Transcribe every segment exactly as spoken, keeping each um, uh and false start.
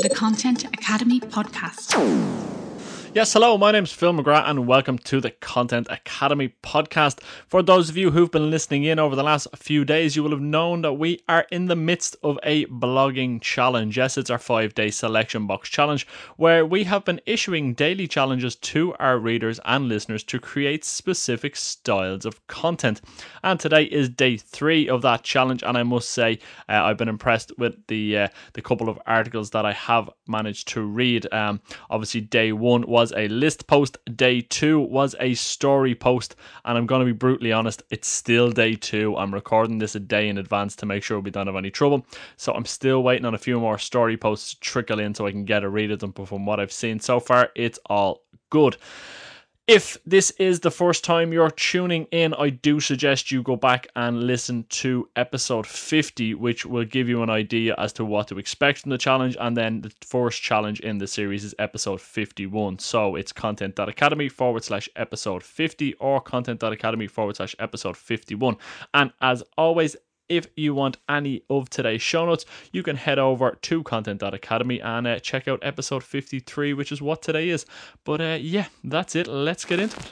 to the Content Academy podcast. Yes, hello, my name's Phil McGrath and welcome to the Content Academy podcast. For those of you who've been listening in over the last few days, you will have known that we are in the midst of a blogging challenge. Yes, it's our five-day Selection Box Challenge, where we have been issuing daily challenges to our readers and listeners to create specific styles of content. And today is day three of that challenge, and I must say uh, I've been impressed with the, uh, the couple of articles that I have managed to read. Um, obviously, day one was was a list post, day two was a story post, and I'm going to be brutally honest, it's still day two. I'm recording this a day in advance to make sure we don't have any trouble, so I'm still waiting on a few more story posts to trickle in so I can get a read of them, but from what I've seen so far, it's all good. If this is the first time you're tuning in, I do suggest you go back and listen to episode fifty, which will give you an idea as to what to expect from the challenge. And then the first challenge in the series is episode fifty-one. So it's content.academy forward slash episode fifty or content.academy forward slash episode fifty-one. And as always, if you want any of today's show notes, you can head over to content.academy and uh, check out episode fifty-three, which is what today is. But uh, yeah, that's it. Let's get into it.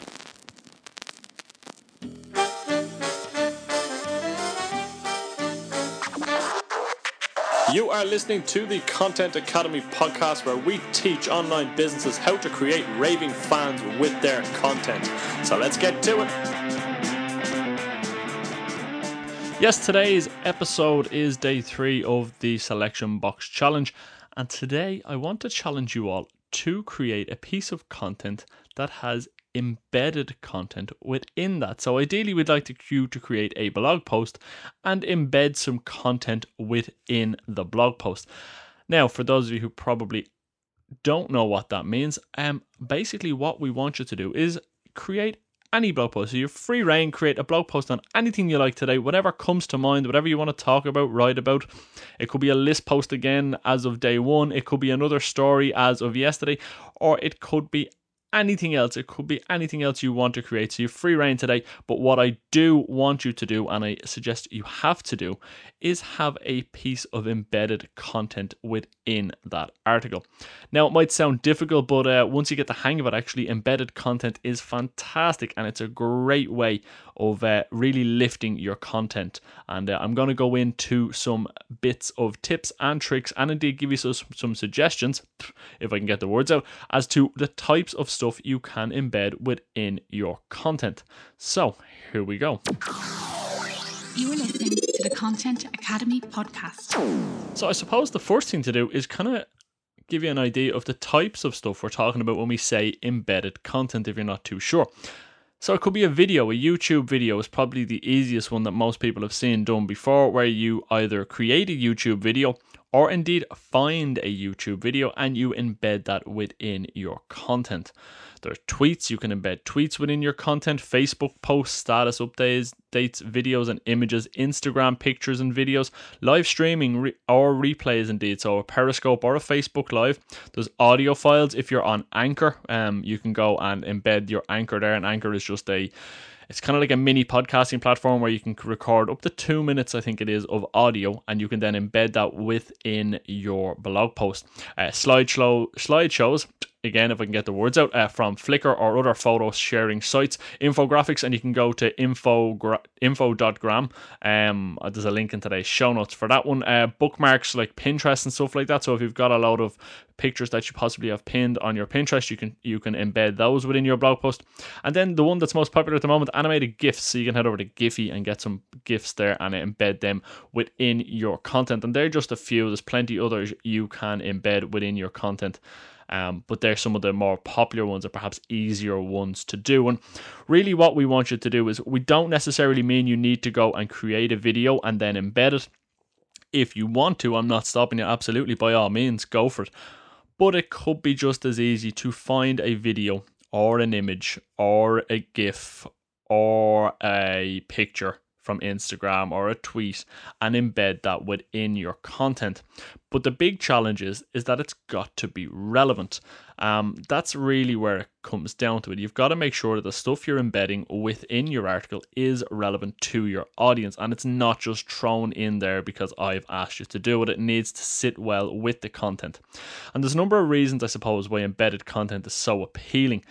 You are listening to the Content Academy podcast, where we teach online businesses how to create raving fans with their content. So let's get to it. Yes, today's episode is day three of the Selection Box Challenge, and today I want to challenge you all to create a piece of content that has embedded content within that. So ideally, we'd like you to create a blog post and embed some content within the blog post. Now, for those of you who probably don't know what that means, um, basically what we want you to do is create any blog post. So you're free reign, create a blog post on anything you like today, whatever comes to mind, whatever you want to talk about, write about. It could be a list post again as of day one, it could be another story as of yesterday, or it could be anything else. It could be anything else you want to create. So you're free reign today, but what I do want you to do, and I suggest you have to do, is have a piece of embedded content within that article. Now, it might sound difficult, but uh, once you get the hang of it, actually, embedded content is fantastic, and it's a great way of uh, really lifting your content. And uh, I'm going to go into some bits of tips and tricks, and indeed give you some, some suggestions, if I can get the words out, as to the types of stuff you can embed within your content. So here we go. You are listening to the Content Academy podcast. So I suppose the first thing to do is kind of give you an idea of the types of stuff we're talking about when we say embedded content, if you're not too sure. So it could be a video. A YouTube video is probably the easiest one that most people have seen done before, where you either create a YouTube video or indeed find a YouTube video and you embed that within your content. There are tweets. You can embed tweets within your content, Facebook posts, status updates, dates, videos and images, Instagram pictures and videos, live streaming re- or replays indeed, so a Periscope or a Facebook Live. There's audio files. If you're on Anchor, um, you can go and embed your Anchor there, and Anchor is just a It's kind of like a mini podcasting platform where you can record up to two minutes, I think it is, of audio, and you can then embed that within your blog post. Uh, slideshow, slideshows, again, if I can get the words out, uh, from Flickr or other photo sharing sites. Infographics, and you can go to infogra- info dot gram. Um, there's a link in today's show notes for that one. Uh, bookmarks like Pinterest and stuff like that. So if you've got a load of pictures that you possibly have pinned on your Pinterest, you can you can embed those within your blog post. And then the one that's most popular at the moment, animated GIFs. So you can head over to Giphy and get some GIFs there and embed them within your content. And they're just a few. There's plenty others you can embed within your content. Um, but they're some of the more popular ones, or perhaps easier ones to do. And really what we want you to do is, we don't necessarily mean you need to go and create a video and then embed it. If you want to, I'm not stopping you. Absolutely, by all means, go for it. But it could be just as easy to find a video or an image or a GIF or a picture, from Instagram or a tweet and embed that within your content. But the big challenge is, is that it's got to be relevant. Um, that's really where it comes down to it. You've got to make sure that the stuff you're embedding within your article is relevant to your audience, and it's not just thrown in there because I've asked you to do it. It needs to sit well with the content. And there's a number of reasons, I suppose, why embedded content is so appealing.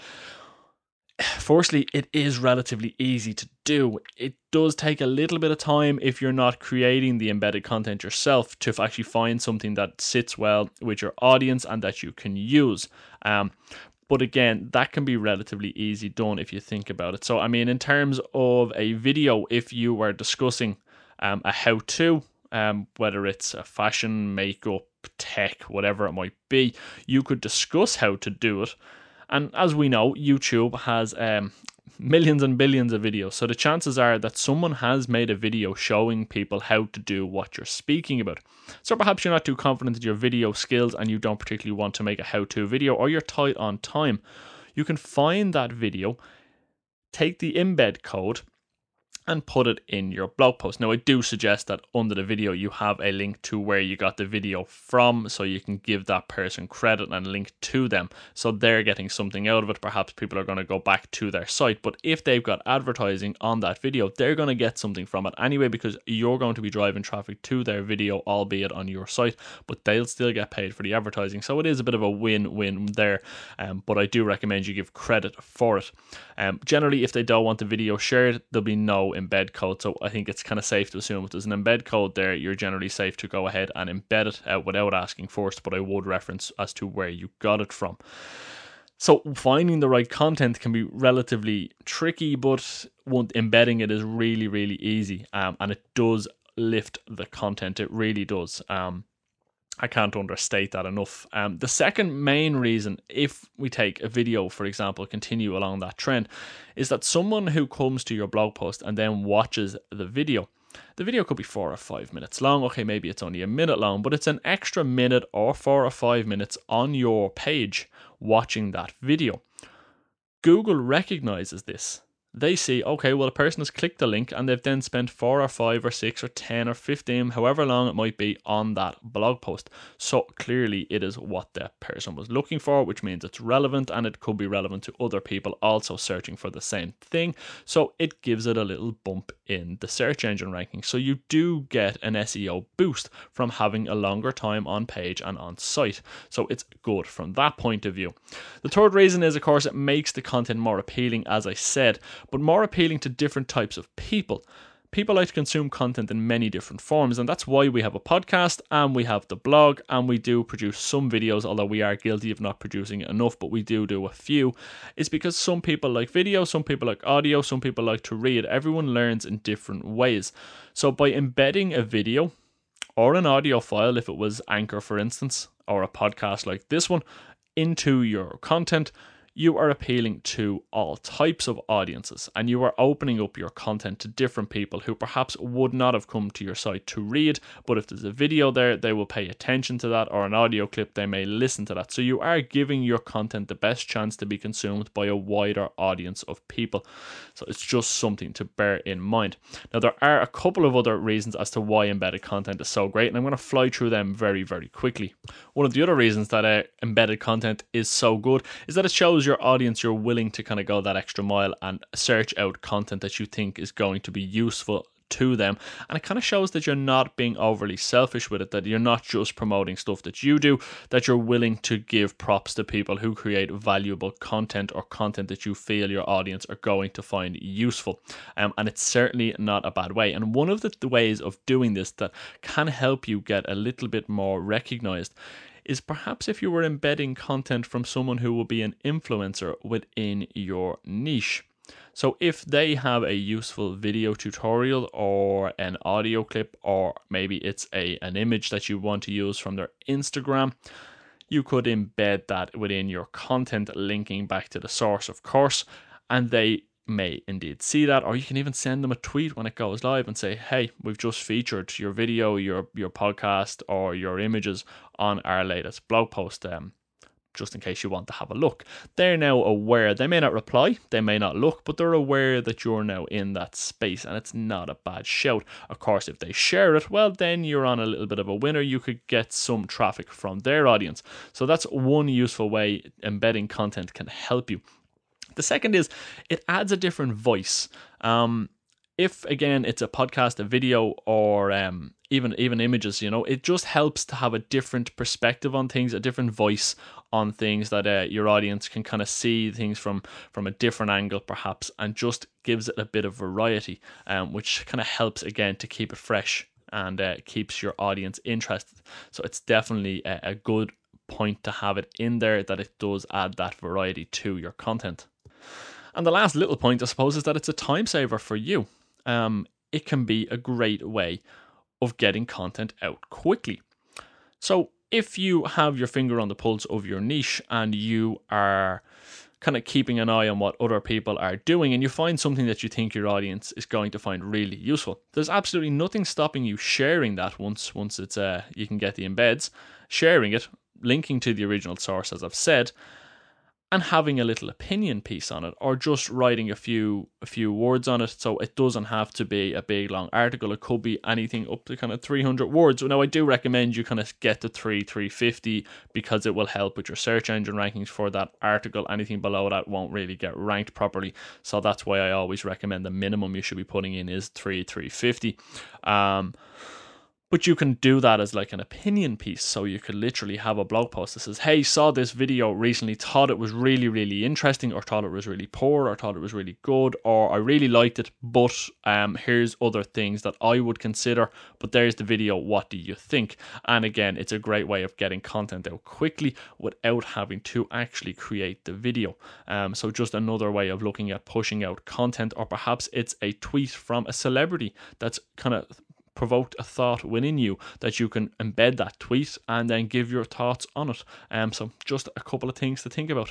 Firstly, it is relatively easy to do. It does take a little bit of time if you're not creating the embedded content yourself to actually find something that sits well with your audience and that you can use. Um, but again, that can be relatively easy done if you think about it. So, I mean, in terms of a video, if you were discussing um, a how-to, um, whether it's a fashion, makeup, tech, whatever it might be, you could discuss how to do it. And as we know, YouTube has um, millions and billions of videos. So the chances are that someone has made a video showing people how to do what you're speaking about. So perhaps you're not too confident in your video skills and you don't particularly want to make a how-to video, or you're tight on time. You can find that video, take the embed code, and put it in your blog post. Now, I do suggest that under the video you have a link to where you got the video from, so you can give that person credit and link to them, so they're getting something out of it. Perhaps people are going to go back to their site, but if they've got advertising on that video, they're going to get something from it anyway, because you're going to be driving traffic to their video, albeit on your site, but they'll still get paid for the advertising. So it is a bit of a win-win there, um, but I do recommend you give credit for it. Um, generally, if they don't want the video shared, there'll be no embed code, so I think it's kind of safe to assume if there's an embed code there, you're generally safe to go ahead and embed it uh, without asking first, but I would reference as to where you got it from. So finding the right content can be relatively tricky, but embedding it is really, really easy, um, and it does lift the content. It really does. Um, I can't understate that enough. Um, the second main reason, if we take a video, for example, continue along that trend, is that someone who comes to your blog post and then watches the video, the video could be four or five minutes long. Okay, maybe it's only a minute long, but it's an extra minute or four or five minutes on your page watching that video. Google recognizes this. They see, okay, well, a person has clicked the link and they've then spent four or five or six or ten or fifteen, however long it might be, on that blog post. So clearly it is what that person was looking for, which means it's relevant, and it could be relevant to other people also searching for the same thing. So it gives it a little bump in the search engine ranking. So you do get an S E O boost from having a longer time on page and on site. So it's good from that point of view. The third reason is, of course, it makes the content more appealing, as I said, but more appealing to different types of people. People like to consume content in many different forms, and that's why we have a podcast and we have the blog, and we do produce some videos, although we are guilty of not producing enough, but we do do a few. It's because some people like video, some people like audio, some people like to read. Everyone learns in different ways. So by embedding a video or an audio file, if it was Anchor, for instance, or a podcast like this one, into your content, you are appealing to all types of audiences, and you are opening up your content to different people who perhaps would not have come to your site to read, but if there's a video there, they will pay attention to that, or an audio clip, they may listen to that. So you are giving your content the best chance to be consumed by a wider audience of people. So it's just something to bear in mind. Now, there are a couple of other reasons as to why embedded content is so great, and I'm going to fly through them very, very quickly. One of the other reasons that uh, embedded content is so good is that it shows your audience you're willing to kind of go that extra mile and search out content that you think is going to be useful to them, and it kind of shows that you're not being overly selfish with it, that you're not just promoting stuff that you do, that you're willing to give props to people who create valuable content or content that you feel your audience are going to find useful, um, and it's certainly not a bad way. And one of the, the ways of doing this that can help you get a little bit more recognized is perhaps if you were embedding content from someone who will be an influencer within your niche. So if they have a useful video tutorial or an audio clip, or maybe it's a an image that you want to use from their Instagram, you could embed that within your content, linking back to the source, of course, and they may indeed see that. Or you can even send them a tweet when it goes live and say, hey, we've just featured your video, your your podcast, or your images on our latest blog post. Um, just in case you want to have a look. They're now aware. They may not reply, they may not look, but they're aware that you're now in that space, and it's not a bad shout. Of course, if they share it, well, then you're on a little bit of a winner. You could get some traffic from their audience. So that's one useful way embedding content can help you. The second is it adds a different voice. Um, if, again, it's a podcast, a video, or um, even even images, you know, it just helps to have a different perspective on things, a different voice on things, that uh, your audience can kind of see things from from a different angle, perhaps, and just gives it a bit of variety, um, which kind of helps, again, to keep it fresh and uh, keeps your audience interested. So it's definitely a, a good point to have it in there, that it does add that variety to your content. And the last little point, I suppose, is that it's a time saver for you. Um, it can be a great way of getting content out quickly. So if you have your finger on the pulse of your niche and you are kind of keeping an eye on what other people are doing, and you find something that you think your audience is going to find really useful, there's absolutely nothing stopping you sharing that once once it's uh, you can get the embeds, sharing it, linking to the original source, as I've said, and having a little opinion piece on it, or just writing a few a few words on it. So it doesn't have to be a big long article. It could be anything up to kind of three hundred words. Now, I do recommend you kind of get to three, three fifty, because it will help with your search engine rankings for that article. Anything below that won't really get ranked properly. So that's why I always recommend the minimum you should be putting in is three, three fifty. Um... But you can do that as like an opinion piece. So you could literally have a blog post that says, hey, saw this video recently, thought it was really, really interesting, or thought it was really poor, or thought it was really good, or I really liked it, but um, here's other things that I would consider. But there's the video. What do you think? And again, it's a great way of getting content out quickly without having to actually create the video. Um, so just another way of looking at pushing out content, or perhaps it's a tweet from a celebrity that's kind of provoked a thought within you, that you can embed that tweet and then give your thoughts on it. Um, so just a couple of things to think about.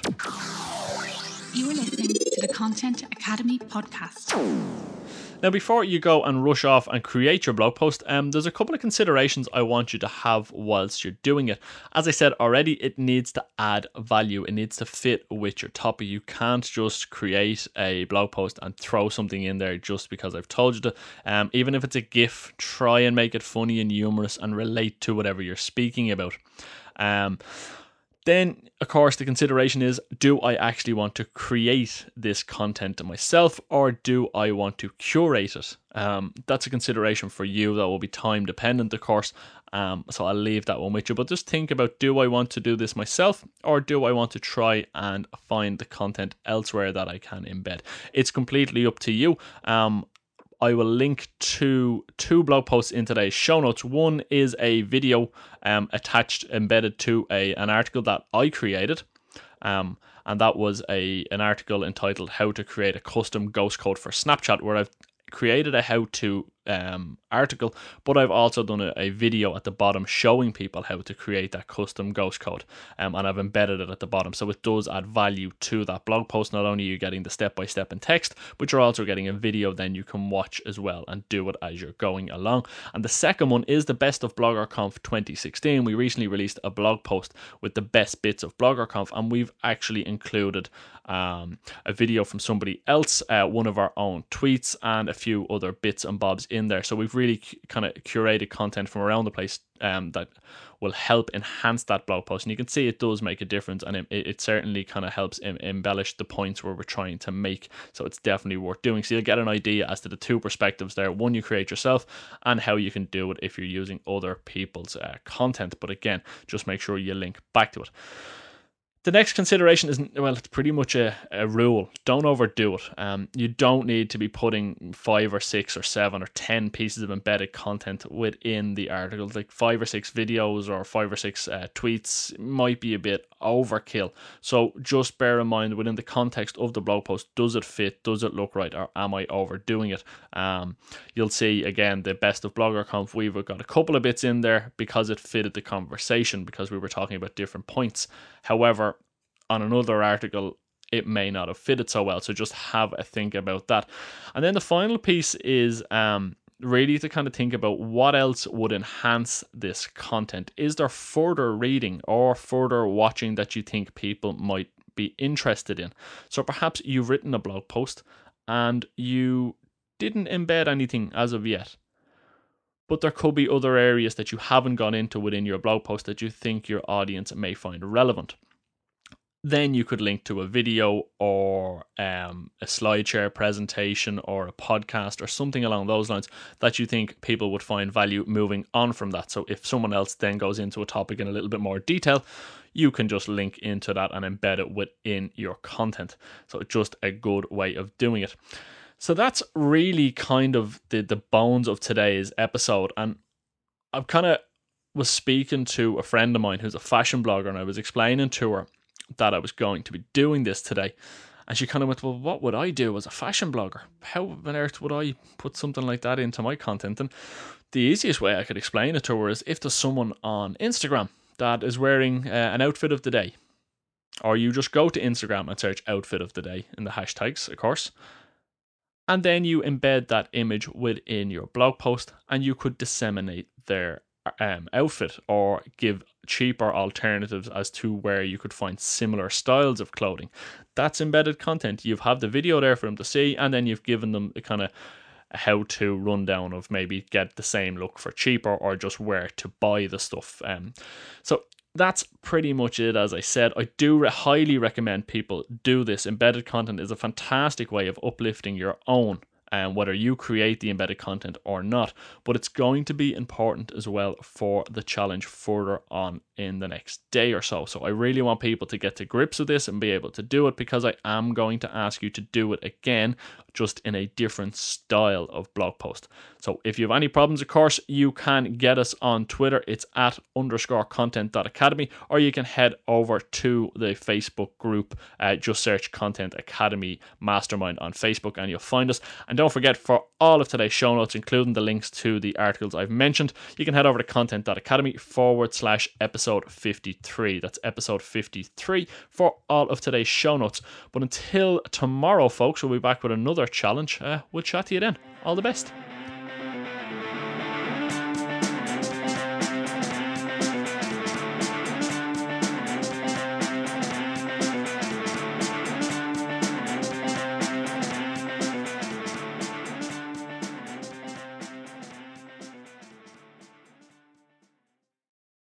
You are listening to the Content Academy podcast. Now, before you go and rush off and create your blog post, um, there's a couple of considerations I want you to have whilst you're doing it. As I said already, it needs to add value. It needs to fit with your topic. You can't just create a blog post and throw something in there just because I've told you to. Um, even if it's a GIF, try and make it funny and humorous and relate to whatever you're speaking about. Um, Then, of course, the consideration is, do I actually want to create this content myself, or do I want to curate it? Um, that's a consideration for you that will be time dependent, of course. Um, so I'll leave that one with you. But just think about, do I want to do this myself, or do I want to try and find the content elsewhere that I can embed? It's completely up to you. Um, I will link to two blog posts in today's show notes. One is a video um, attached, embedded to a an article that I created. Um, and that was a an article entitled How to Create a Custom Ghost Code for Snapchat, where I've created a how-to um, article, but I've also done a, a video at the bottom showing people how to create that custom ghost code, um, and I've embedded it at the bottom, so it does add value to that blog post. Not only are you getting the step-by-step in text, but you're also getting a video then you can watch as well and do it as you're going along. And the second one is the Best of BloggerConf twenty sixteen. We recently released a blog post with the best bits of BloggerConf, and we've actually included um, a video from somebody else, uh, one of our own tweets, and a few other bits and bobs in there. So we've really c- kind of curated content from around the place um, that will help enhance that blog post. And you can see it does make a difference, and it, it certainly kind of helps em- embellish the points where we're trying to make. So it's definitely worth doing. So you'll get an idea as to the two perspectives there, one you create yourself and how you can do it if you're using other people's uh, content. But again, just make sure you link back to it. The next consideration is, well, it's pretty much a, a rule. Don't overdo it. Um, you don't need to be putting five or six or seven or ten pieces of embedded content within the articles. Like five or six videos or five or six uh, tweets might be a bit overkill. So just bear in mind, within the context of the blog post, does it fit? Does it look right? Or am I overdoing it? Um, you'll see, again, the Best of BloggerConf, we've got a couple of bits in there because it fitted the conversation, because we were talking about different points. However, on another article, it may not have fitted so well. So just have a think about that. And then the final piece is um, really to kind of think about what else would enhance this content. Is there further reading or further watching that you think people might be interested in? So perhaps you've written a blog post and you didn't embed anything as of yet, but there could be other areas that you haven't gone into within your blog post that you think your audience may find relevant. Then you could link to a video or um, a SlideShare presentation or a podcast or something along those lines that you think people would find value moving on from that. So if someone else then goes into a topic in a little bit more detail, you can just link into that and embed it within your content. So just a good way of doing it. So that's really kind of the, the bones of today's episode. And I've kind of was speaking to a friend of mine who's a fashion blogger, and I was explaining to her that I was going to be doing this today, and she kind of went, well, what would I do as a fashion blogger? How on earth would I put something like that into my content? And the easiest way I could explain it to her is if there's someone on Instagram that is wearing uh, an outfit of the day, or you just go to Instagram and search outfit of the day in the hashtags, of course, and then you embed that image within your blog post, and you could disseminate their um, outfit or give cheaper alternatives as to where you could find similar styles of clothing. That's embedded content. You've had the video there for them to see, and then you've given them a kind of how to rundown of maybe get the same look for cheaper or just where to buy the stuff. Um, so that's pretty much it. As I said, I do re- highly recommend people do this. Embedded content is a fantastic way of uplifting your own, and um, whether you create the embedded content or not, but it's going to be important as well for the challenge further on in the next day or so. So I really want people to get to grips with this and be able to do it, because I am going to ask you to do it again, just in a different style of blog post. So if you have any problems, of course, you can get us on Twitter. It's at underscore content.academy, or you can head over to the Facebook group. Uh, just search Content Academy Mastermind on Facebook and you'll find us. And don't forget, for all of today's show notes, including the links to the articles I've mentioned, you can head over to content.academy forward slash episode 53. That's episode fifty-three for all of today's show notes. But until tomorrow, folks, we'll be back with another challenge. Uh, we'll chat to you then. All the best.